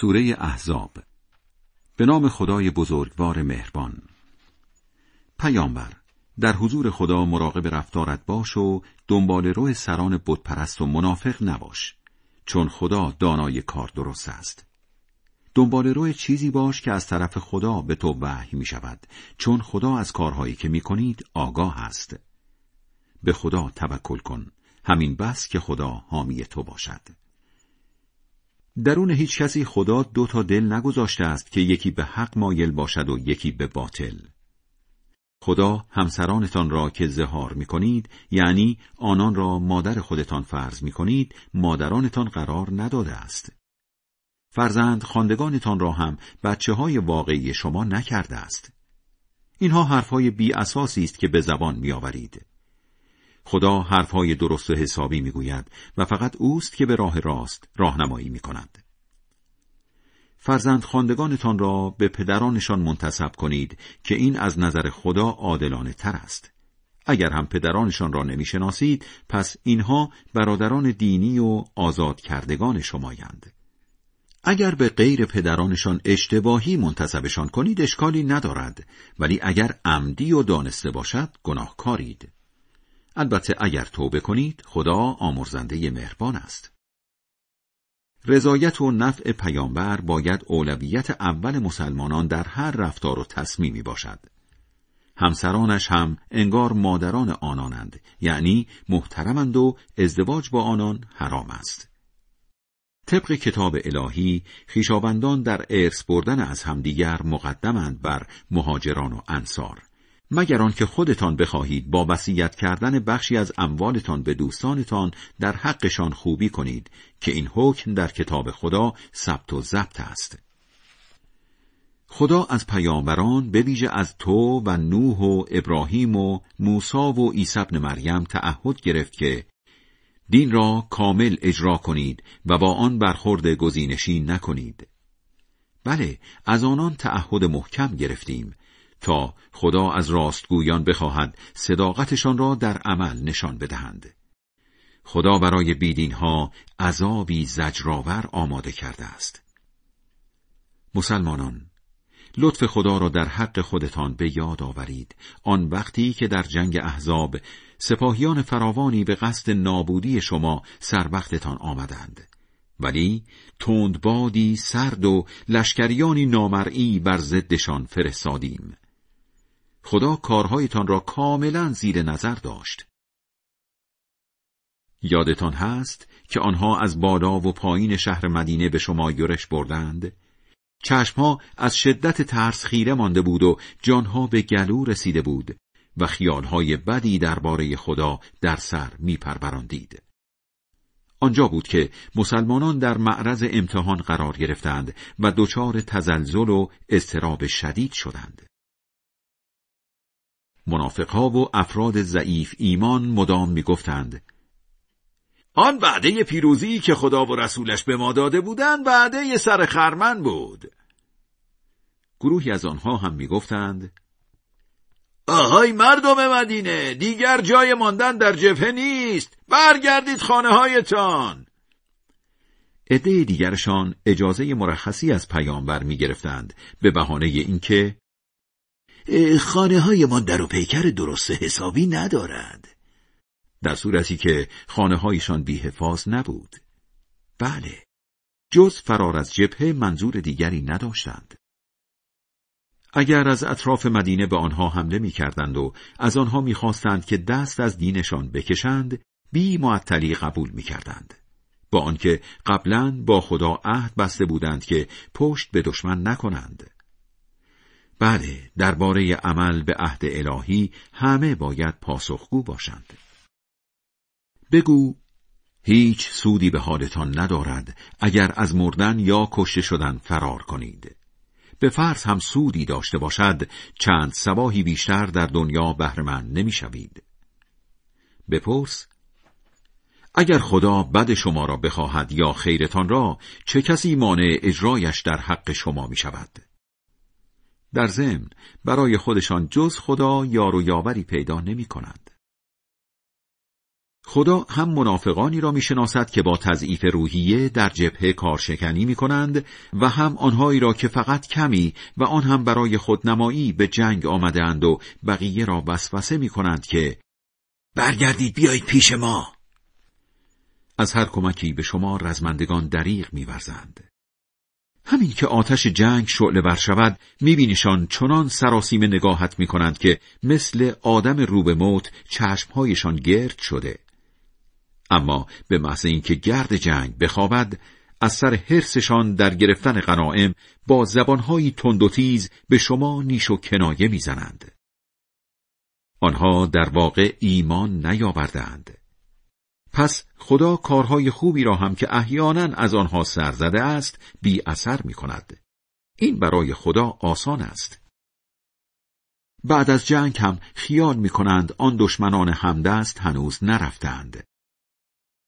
سوره احزاب. به نام خدای بزرگوار مهربان. پیامبر، در حضور خدا مراقب رفتارت باش و دنبال روی سران بتپرست و منافق نباش، چون خدا دانای کار درست است. دنبال روی چیزی باش که از طرف خدا به تو وحی می شود، چون خدا از کارهایی که می کنید آگاه است. به خدا توکل کن، همین بس که خدا حامی تو باشد. درون هیچ کسی خدا دو تا دل نگذاشته است که یکی به حق مایل باشد و یکی به باطل. خدا همسرانتان را که زهار می کنید، یعنی آنان را مادر خودتان فرض می کنید، مادرانتان قرار نداده است. فرزند خواندگانتان را هم بچه های واقعی شما نکرده است. اینها حرفهای بی اساسی است که به زبان می آورید. خدا حرفهای درست و حسابی میگوید و فقط اوست که به راه راست راهنمایی میکند. فرزند خواندگانتان را به پدرانشان منتسب کنید که این از نظر خدا عادلانه تر است. اگر هم پدرانشان را نمیشناسید، پس اینها برادران دینی و آزاد کردگان شمایند. اگر به غیر پدرانشان اشتباهی منتسبشان کنید اشکالی ندارد، ولی اگر عمدی و دانسته باشد گناهکارید. البته اگر توبه کنید، خدا آمرزنده مهربان است. رضایت و نفع پیامبر باید اولویت اول مسلمانان در هر رفتار و تصمیمی باشد. همسرانش هم انگار مادران آنانند، یعنی محترمند و ازدواج با آنان حرام است. طبق کتاب الهی، خویشاوندان در ارث بردن از همدیگر مقدمند بر مهاجران و انصار، مگر آنکه خودتان بخواهید با وصیت کردن بخشی از اموالتان به دوستانتان در حقشان خوبی کنید که این حکم در کتاب خدا ثبت و ضبط است. خدا از پیامبران، به ویژه از تو و نوح و ابراهیم و موسی و عیسی ابن مریم تعهد گرفت که دین را کامل اجرا کنید و با آن برخورد گزینشی نکنید. بله، از آنان تعهد محکم گرفتیم تا خدا از راستگویان بخواهد صداقتشان را در عمل نشان بدهند. خدا برای بیدینها عذابی زجرآور آماده کرده است. مسلمانان، لطف خدا را در حق خودتان به یاد آورید، آن وقتی که در جنگ احزاب سپاهیان فراوانی به قصد نابودی شما سر وقتتان آمدند، ولی تندبادی سرد و لشکریانی نامرئی بر ضدشان فرستادیم. خدا کارهایتان را کاملا زیر نظر داشت. یادتان هست که آنها از بالا و پایین شهر مدینه به شما یورش بردند؟ چشمها از شدت ترس خیره مانده بود و جانها به گلو رسیده بود و خیالهای بدی درباره خدا در سر می پروراندید. آنجا بود که مسلمانان در معرض امتحان قرار گرفتند و دچار تزلزل و اضطراب شدید شدند. منافقها و افراد ضعیف ایمان مدام می‌گفتند: آن وعده پیروزی که خدا و رسولش به ما داده بودند وعده سر خرمن بود. گروهی از آنها هم می‌گفتند: آهای مردم مدینه، دیگر جای ماندن در جبهه نیست، برگردید خانه هایتان. عده دیگرشان اجازه مرخصی از پیامبر می گرفتند به بهانه اینکه خانه های ما در و پیکر درست حسابی ندارد، در صورتی که خانه هایشان بی حفاظ نبود. بله، جز فرار از جبهه منظور دیگری نداشتند. اگر از اطراف مدینه به آنها حمله می کردند و از آنها می خواستند که دست از دینشان بکشند، بی معطلی قبول می کردند، با آنکه قبلاً با خدا عهد بسته بودند که پشت به دشمن نکنند. بله، درباره عمل به عهد الهی همه باید پاسخگو باشند. بگو: هیچ سودی به حالتان ندارد اگر از مردن یا کشته شدن فرار کنید. به فرض هم سودی داشته باشد، چند صباحی بیشتر در دنیا بهره مند نمی‌شوید. بپرس: اگر خدا بد شما را بخواهد یا خیرتان را، چه کسی مانع اجرایش در حق شما می‌شود؟ در ضمن برای خودشان جز خدا یار و یاوری پیدا نمی‌کنند. خدا هم منافقانی را میشناسد که با تضعیف روحیه در جبهه کارشکنی میکنند و هم آنهایی را که فقط کمی و آن هم برای خودنمایی به جنگ آمدند و بقیه را وسوسه میکنند که برگردید بیایید پیش ما. از هر کمکی به شما رزمندگان دریغ می‌ورزند. همین که آتش جنگ شعله ور شود می‌بینیشان چنان سراسیمه نگاهت می‌کنند که مثل آدم رو به موت چشم‌هایشان گرد شده. اما به محض اینکه گرد جنگ بخوابد، از سر حرصشان در گرفتن غنایم با زبان‌هایی تند و تیز به شما نیش و کنایه می‌زنند. آنها در واقع ایمان نیاوردند. پس خدا کارهای خوبی را هم که احیاناً از آنها سر زده است بی اثر می کند. این برای خدا آسان است. بعد از جنگ هم خیال می کنند آن دشمنان همدست هنوز نرفتند.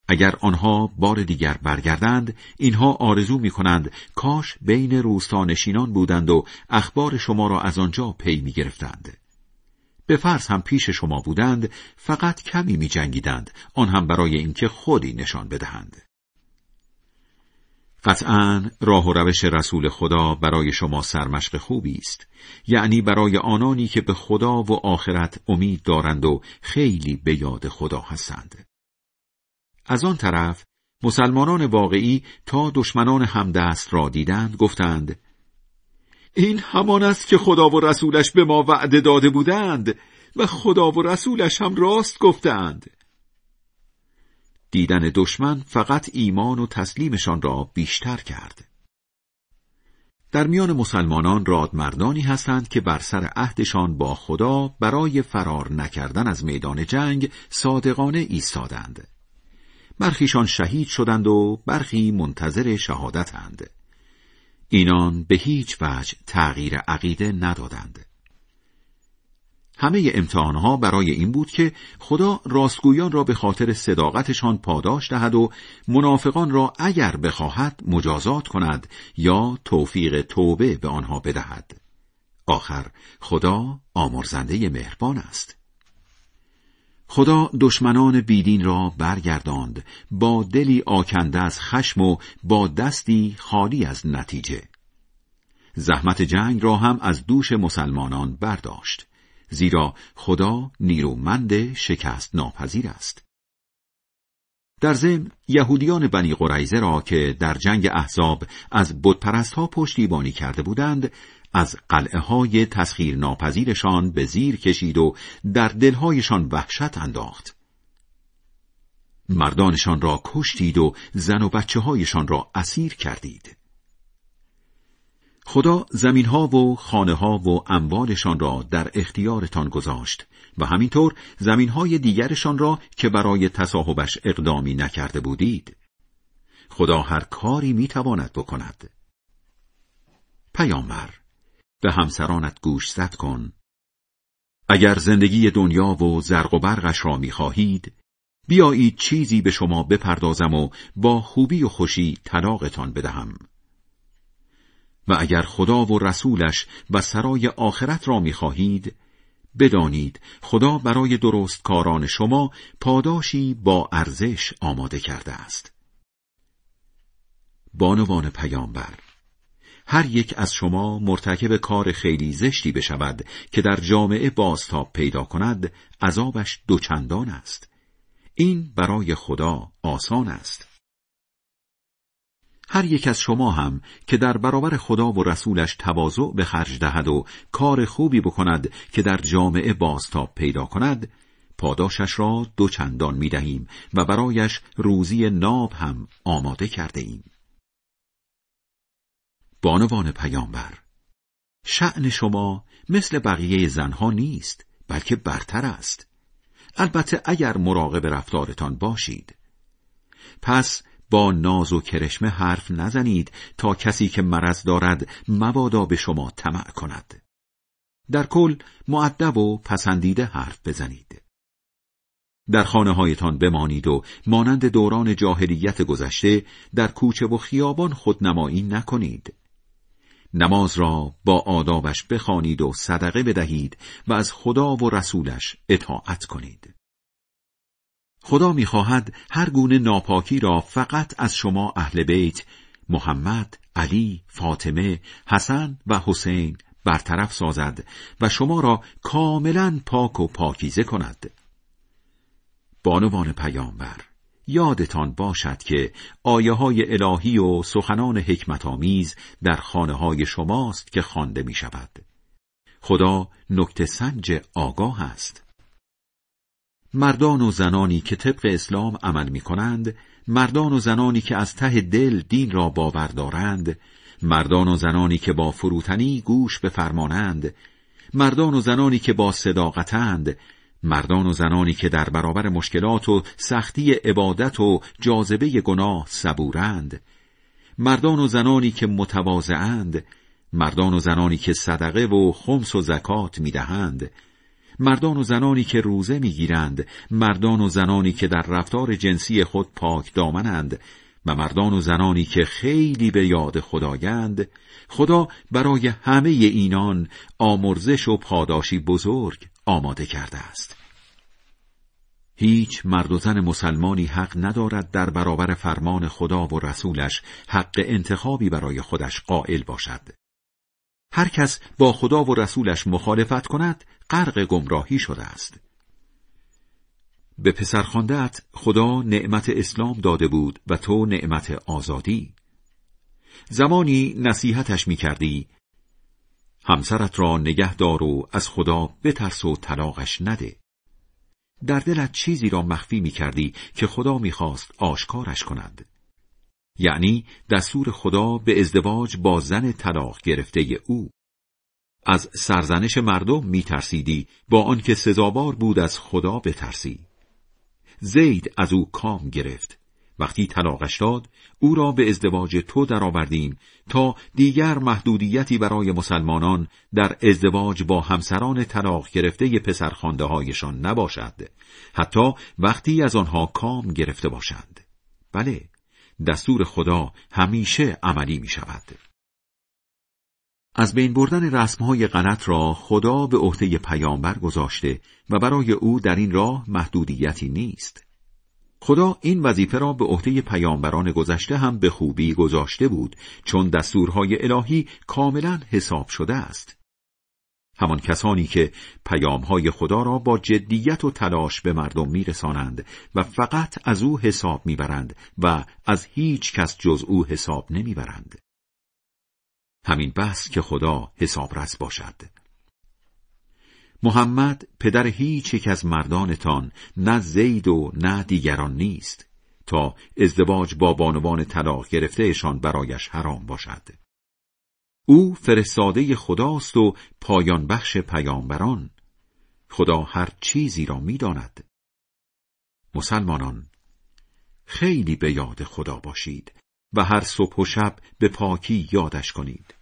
اگر آنها بار دیگر برگردند، اینها آرزو می کنند کاش بین روستانشینان بودند و اخبار شما را از آنجا پی می گرفتند. به فرض هم پیش شما بودند، فقط کمی می جنگیدند، آن هم برای اینکه خودی نشان بدهند. قطعاً راه و روش رسول خدا برای شما سرمشق خوبی است، یعنی برای آنانی که به خدا و آخرت امید دارند و خیلی به یاد خدا هستند. از آن طرف مسلمانان واقعی تا دشمنان همدست را دیدند گفتند: این همان است که خدا و رسولش به ما وعده داده بودند و خدا و رسولش هم راست گفتند. دیدن دشمن فقط ایمان و تسلیمشان را بیشتر کرد. در میان مسلمانان رادمردانی هستند که بر سر عهدشان با خدا برای فرار نکردن از میدان جنگ صادقانه ایستادند. برخیشان شهید شدند و برخی منتظر شهادتند. اینان به هیچ وجه تغییر عقیده ندادند. همه امتحانها برای این بود که خدا راستگویان را به خاطر صداقتشان پاداش دهد و منافقان را اگر بخواهد مجازات کند یا توفیق توبه به آنها بدهد. آخر خدا آمرزنده مهربان است. خدا دشمنان بیدین را برگرداند با دلی آکنده از خشم و با دستی خالی از نتیجه. زحمت جنگ را هم از دوش مسلمانان برداشت، زیرا خدا نیرومند شکست ناپذیر است. در ضمن یهودیان بنی قریظه را که در جنگ احزاب از بتپرست‌ها پشتیبانی کرده بودند، از قلعه‌های تسخیر ناپذیرشان به زیر کشید و در دل‌هایشان وحشت انداخت. مردانشان را کشتید و زن و بچه‌هایشان را اسیر کردید. خدا زمین‌ها و خانه‌ها و اموالشان را در اختیارتان گذاشت و همینطور زمین‌های دیگرشان را که برای تصاحبش اقدامی نکرده بودید. خدا هر کاری می‌تواند بکند. پیامبر، به همسرانت گوشزد کن. اگر زندگی دنیا و زرق و برقش را می‌خواهید، بیایید چیزی به شما بپردازم و با خوبی و خوشی طلاقتان بدهم. و اگر خدا و رسولش و سرای آخرت را می‌خواهید، بدانید خدا برای درستکاران شما پاداشی با ارزش آماده کرده است. بانوان پیامبر، هر یک از شما مرتکب کار خیلی زشتی بشود که در جامعه بازتاب پیدا کند، عذابش دوچندان است. این برای خدا آسان است. هر یک از شما هم که در برابر خدا و رسولش تواضع به خرج دهد و کار خوبی بکند که در جامعه بازتاب پیدا کند، پاداشش را دوچندان می دهیم و برایش روزی ناب هم آماده کرده ایم. بانوان پیامبر، شأن شما مثل بقیه زنها نیست، بلکه برتر است، البته اگر مراقب رفتارتان باشید. پس با ناز و کرشمه حرف نزنید تا کسی که مرض دارد مبادا به شما طمع کند. در کل مؤدب و پسندیده حرف بزنید. در خانه هایتان بمانید و مانند دوران جاهلیت گذشته در کوچه و خیابان خودنمایی نکنید. نماز را با آدابش بخوانید و صدقه بدهید و از خدا و رسولش اطاعت کنید. خدا می‌خواهد هر گونه ناپاکی را فقط از شما اهل بیت، محمد، علی، فاطمه، حسن و حسین برطرف سازد و شما را کاملاً پاک و پاکیزه کند. بانوان پیامبر، یادتان باشد که آیه‌های الهی و سخنان حکمت‌آمیز در خانه‌های شماست که خوانده می‌شود. خدا نکته سنج آگاه است. مردان و زنانی که طبق اسلام عمل می‌کنند، مردان و زنانی که از ته دل دین را باور دارند، مردان و زنانی که با فروتنی گوش به فرمانند، مردان و زنانی که با صداقتند، مردان و زنانی که در برابر مشکلات و سختی عبادت و جاذبه گناه صبورند، مردان و زنانی که متواضعند، مردان و زنانی که صدقه و خمس و زکات می‌دهند، مردان و زنانی که روزه می‌گیرند، مردان و زنانی که در رفتار جنسی خود پاک دامنند و مردان و زنانی که خیلی به یاد خدایند، خدا برای همه اینان آمرزش و پاداشی بزرگ آماده کرده است. هیچ مرد و زن مسلمانی حق ندارد در برابر فرمان خدا و رسولش حق انتخابی برای خودش قائل باشد. هر کس با خدا و رسولش مخالفت کند، غرق گمراهی شده است. به پسرخوانده‌ات خدا نعمت اسلام داده بود و تو نعمت آزادی. زمانی نصیحتش می‌کردی همسرت را نگه دار و از خدا بترس و طلاقش نده. در دلت چیزی را مخفی می‌کردی که خدا می‌خواست آشکارش کند. یعنی دستور خدا به ازدواج با زن طلاق گرفته او. از سرزنش مردم می‌ترسیدی، با آنکه سزاوار بود از خدا بترسی. زید از او کام گرفت. وقتی طلاقش داد، او را به ازدواج تو درآوردیم تا دیگر محدودیتی برای مسلمانان در ازدواج با همسران طلاق گرفته پسرخوانده‌هایشان نباشد، حتی وقتی از آنها کام گرفته باشند. بله، دستور خدا همیشه عملی می شود. از بین بردن رسم‌های غلط را خدا به عهده پیامبر گذاشته و برای او در این راه محدودیتی نیست. خدا این وظیفه را به عهده پیامبران گذشته هم به خوبی گذاشته بود، چون دستورهای الهی کاملا حساب شده است. همان کسانی که پیامهای خدا را با جدیت و تلاش به مردم میرسانند و فقط از او حساب میبرند و از هیچ کس جز او حساب نمیبرند. همین بس که خدا حسابرس باشد. محمد پدر هیچ یک از مردانتان، نه زید و نه دیگران نیست، تا ازدواج با بانوان طلاق گرفتهشان برایش حرام باشد. او فرستاده خداست و پایان بخش پیامبران. خدا هر چیزی را می داند. مسلمانان، خیلی به یاد خدا باشید و هر صبح و شب به پاکی یادش کنید.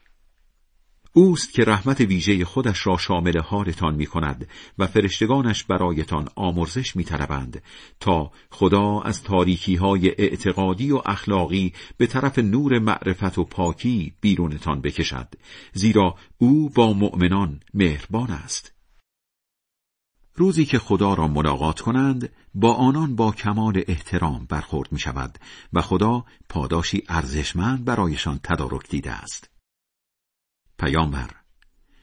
اوست که رحمت ویژه خودش را شامل حالتان می کند و فرشتگانش برایتان آمرزش می طلبند تا خدا از تاریکی های اعتقادی و اخلاقی به طرف نور معرفت و پاکی بیرونتان بکشد، زیرا او با مؤمنان مهربان است. روزی که خدا را ملاقات کنند، با آنان با کمال احترام برخورد می شود و خدا پاداشی ارزشمند برایشان تدارک دیده است. پیامبر،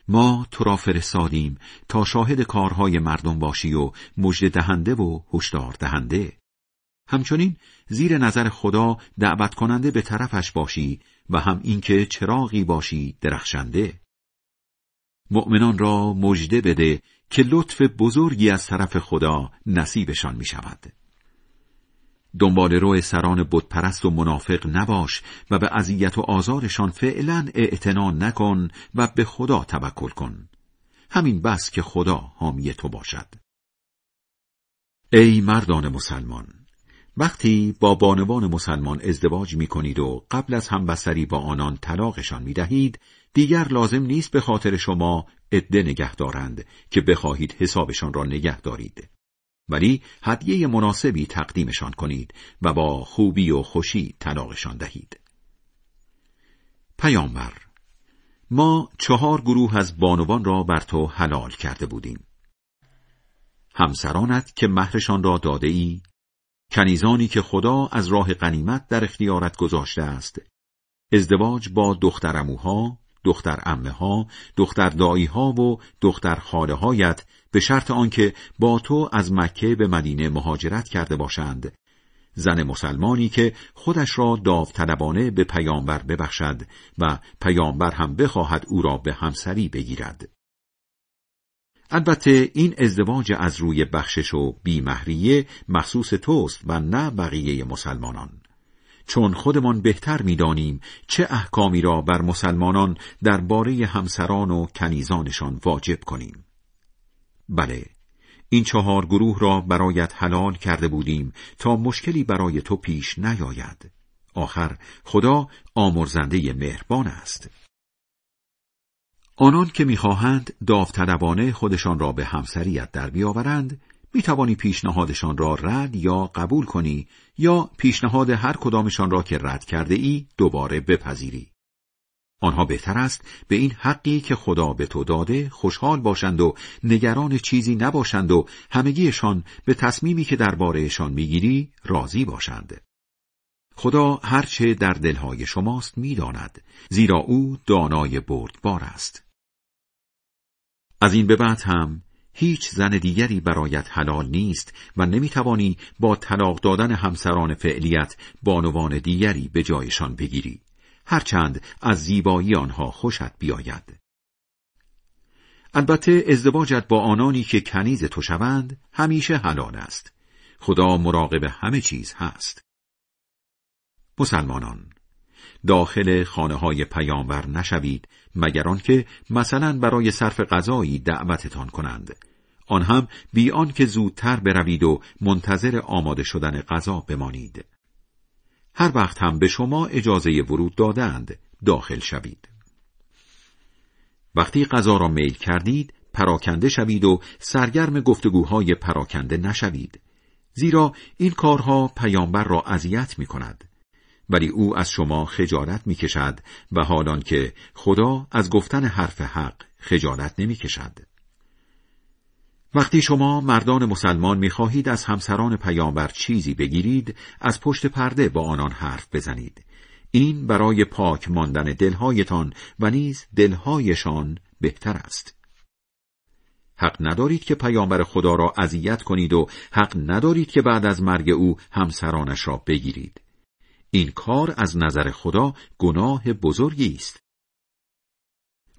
ما تو را فرستادیم تا شاهد کارهای مردم باشی و مژده دهنده و هشدار دهنده. همچنین زیر نظر خدا دعوت کننده به طرفش باشی و هم اینکه چراغی باشی درخشنده. مؤمنان را مژده بده که لطف بزرگی از طرف خدا نصیبشان می شود. دنبال روی سران بتپرست و منافق نباش و به اذیت و آزارشان فعلا اعتنا نکن و به خدا توکل کن. همین بس که خدا حامی تو باشد. ای مردان مسلمان، وقتی با بانوان مسلمان ازدواج می کنید و قبل از همبستری با آنان طلاقشان می دهید، دیگر لازم نیست به خاطر شما عده نگه دارند که بخواهید حسابشان را نگه دارید، ولی هدیه مناسبی تقدیمشان کنید و با خوبی و خوشی طلاقشان دهید. پیامبر، ما 4 گروه از بانوان را بر تو حلال کرده بودیم: همسرانت که مهرشان را داده ای، کنیزانی که خدا از راه غنیمت در اختیارت گذاشته است. ازدواج با دخترعموها، دختر عمه‌ها، دختر دایی‌ها و دختر خاله‌هایت به شرط آنکه با تو از مکه به مدینه مهاجرت کرده باشند. زن مسلمانی که خودش را داوطلبانه به پیامبر ببخشد و پیامبر هم بخواهد او را به همسری بگیرد. البته این ازدواج از روی بخشش و بیمهریه مخصوص توست و نه بقیه مسلمانان، چون خودمان بهتر می‌دانیم چه احکامی را بر مسلمانان درباره همسران و کنیزانشان واجب کنیم. بله، این 4 گروه را برایت حلال کرده بودیم تا مشکلی برای تو پیش نیاید. آخر خدا آمرزنده مهربان است. آنان که می‌خواهند داوطلبانه خودشان را به همسریت در بیاورند، می‌توانی پیشنهادشان را رد یا قبول کنی یا پیشنهاد هر کدامشان را که رد کرده ای دوباره بپذیری. آنها بهتر است به این حقی که خدا به تو داده خوشحال باشند و نگران چیزی نباشند و همگیشان به تصمیمی که درباره‌شان می‌گیری راضی باشند. خدا هرچه در دلهای شماست می‌داند، زیرا او دانای بردبار است. از این به بعد هم هیچ زن دیگری برایت حلال نیست و نمی‌توانی با طلاق دادن همسران فعلیت بانوان دیگری به جایشان بگیری، هرچند از زیبایی آنها خوشت بیاید. البته ازدواجت با آنانی که کنیز تو شوند همیشه حلال است. خدا مراقب همه چیز هست. مسلمانان، داخل خانه‌های پیامبر نشوید مگر آنکه مثلا برای صرف غذایی دعوتتان کنند، آن هم بی آنکه زودتر بروید و منتظر آماده شدن غذا بمانید. هر وقت هم به شما اجازه ورود دادند داخل شوید. وقتی غذا را میل کردید پراکنده شوید و سرگرم گفتگوهای پراکنده نشوید، زیرا این کارها پیامبر را اذیت می‌کند، ولی او از شما خجالت می‌کشد و حالان که خدا از گفتن حرف حق خجالت نمی‌کشد. وقتی شما مردان مسلمان می‌خواهید از همسران پیامبر چیزی بگیرید، از پشت پرده با آنان حرف بزنید. این برای پاک ماندن دل‌هایتان و نیز دل‌هایشان بهتر است. حق ندارید که پیامبر خدا را اذیت کنید و حق ندارید که بعد از مرگ او همسرانش را بگیرید. این کار از نظر خدا گناه بزرگی است.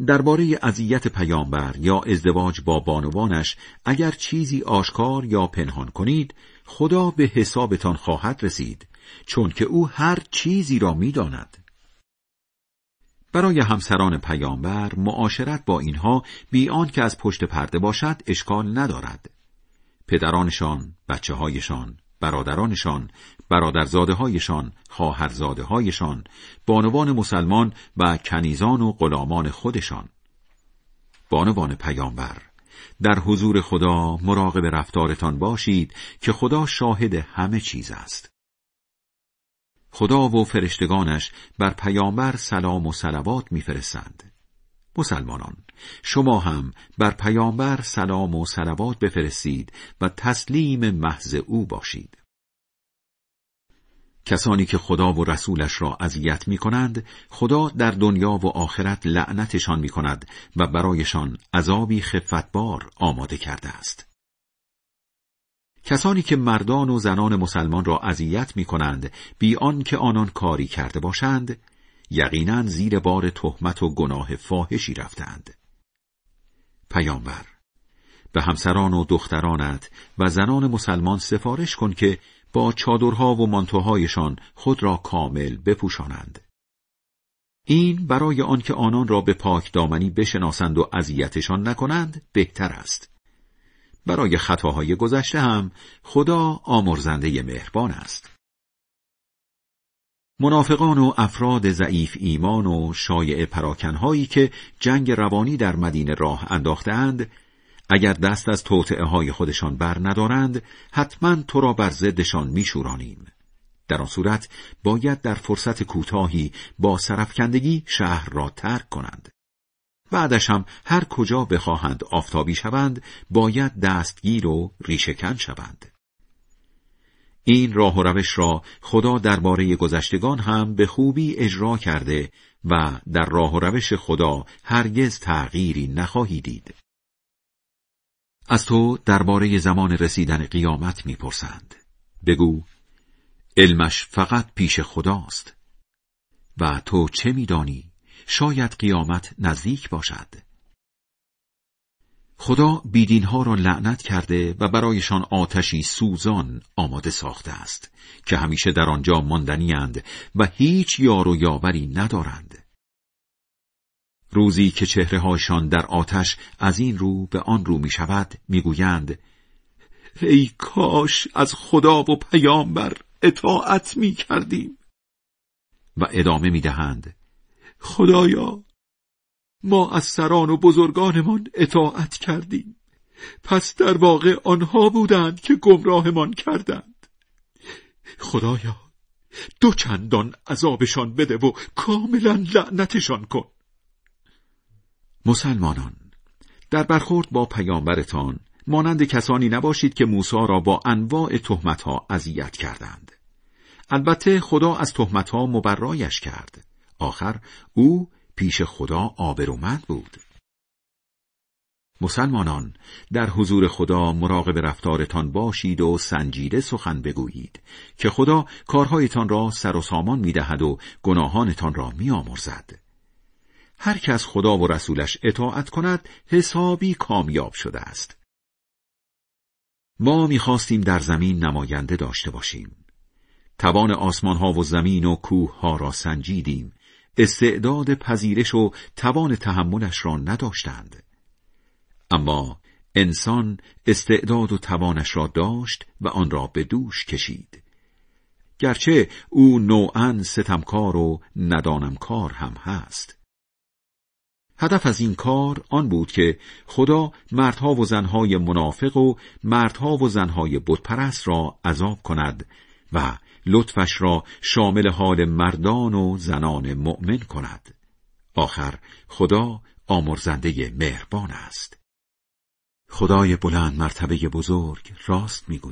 درباره اذیت پیامبر یا ازدواج با بانوانش اگر چیزی آشکار یا پنهان کنید، خدا به حسابتان خواهد رسید، چون که او هر چیزی را می‌داند. برای همسران پیامبر معاشرت با اینها بی آنکه از پشت پرده باشد اشکال ندارد. پدرانشان، بچه‌هایشان، برادرانشان، برادرزاده‌هایشان، خواهرزاده‌هایشان، بانوان مسلمان و کنیزان و غلامان خودشان. بانوان پیامبر، در حضور خدا مراقب رفتارتان باشید که خدا شاهد همه چیز است. خدا و فرشتگانش بر پیامبر سلام و صلوات می‌فرستند. مسلمانان، شما هم بر پیامبر سلام و صلوات بفرستید و تسلیم محض او باشید. کسانی که خدا و رسولش را اذیت می‌کنند، خدا در دنیا و آخرت لعنتشان می‌کند و برایشان عذابی خفتبار آماده کرده است. کسانی که مردان و زنان مسلمان را اذیت می‌کنند بی آنکه آنان کاری کرده باشند، یقیناً زیر بار تهمت و گناه فاحشی رفتند. پیامبر، به همسران و دخترانت و زنان مسلمان سفارش کن که با چادرها و مانتوهایشان خود را کامل بپوشانند. این برای آنکه آنان را به پاک دامنی بشناسند و اذیتشان نکنند بهتر است. برای خطاهای گذشته هم خدا آمرزنده مهربان است. منافقان و افراد ضعیف ایمان و شایعه پراکنهایی که جنگ روانی در مدینه راه انداخته‌اند، اگر دست از توطئه‌های خودشان بر ندارند، حتماً تو را بر ضدشان می‌شورانیم. در آن صورت باید در فرصت کوتاهی با سرفکندگی شهر را ترک کنند. بعدش هم هر کجا بخواهند آفتابی شوند، باید دستگیر و ریشه‌کن شوند. این راه و روش را خدا درباره گذشتگان هم به خوبی اجرا کرده و در راه و روش خدا هرگز تغییری نخواهی دید. از تو درباره زمان رسیدن قیامت می‌پرسند. بگو علمش فقط پیش خداست. و تو چه می‌دانی؟ شاید قیامت نزدیک باشد. خدا بیدینها را لعنت کرده و برایشان آتشی سوزان آماده ساخته است که همیشه در آنجا ماندنی‌اند و هیچ یار و یاوری ندارند. روزی که چهره‌هایشان در آتش از این رو به آن رو می‌شود، می‌گویند ای کاش از خدا و پیامبر اطاعت می‌کردیم. و ادامه می‌دهند خدایا ما از سران و بزرگانمان اطاعت کردیم، پس در واقع آنها بودند که گمراهمان کردند. خدایا دو چندان عذابشان بده و کاملا لعنتشان کن. مسلمانان، در برخورد با پیامبرتان مانند کسانی نباشید که موسی را با انواع تهمت‌ها اذیت کردند. البته خدا از تهمت‌ها مبرایش کرد، آخر او پیش خدا آبرومند بود. مسلمانان، در حضور خدا مراقب رفتارتان باشید و سنجیده سخن بگویید که خدا کارهایتان را سر و سامان می‌دهد و گناهانتان را می‌آمرزد. هر کس خدا و رسولش اطاعت کند حسابی کامیاب شده است. ما می‌خواستیم در زمین نماینده داشته باشیم. توان آسمان‌ها و زمین و کوه‌ها را سنجیدیم، استعداد پذیرش و توان تحملش را نداشتند. اما انسان استعداد و توانش را داشت و آن را به دوش کشید. گرچه او نوعاً ستمکار و ندانمکار هم هست. هدف از این کار آن بود که خدا مردها و زنهای منافق و مردها و زنهای بتپرست را عذاب کند و لطفش را شامل حال مردان و زنان مؤمن کند. آخر خدا آمرزنده مهربان است. خدای بلند مرتبه بزرگ راست می‌گوید.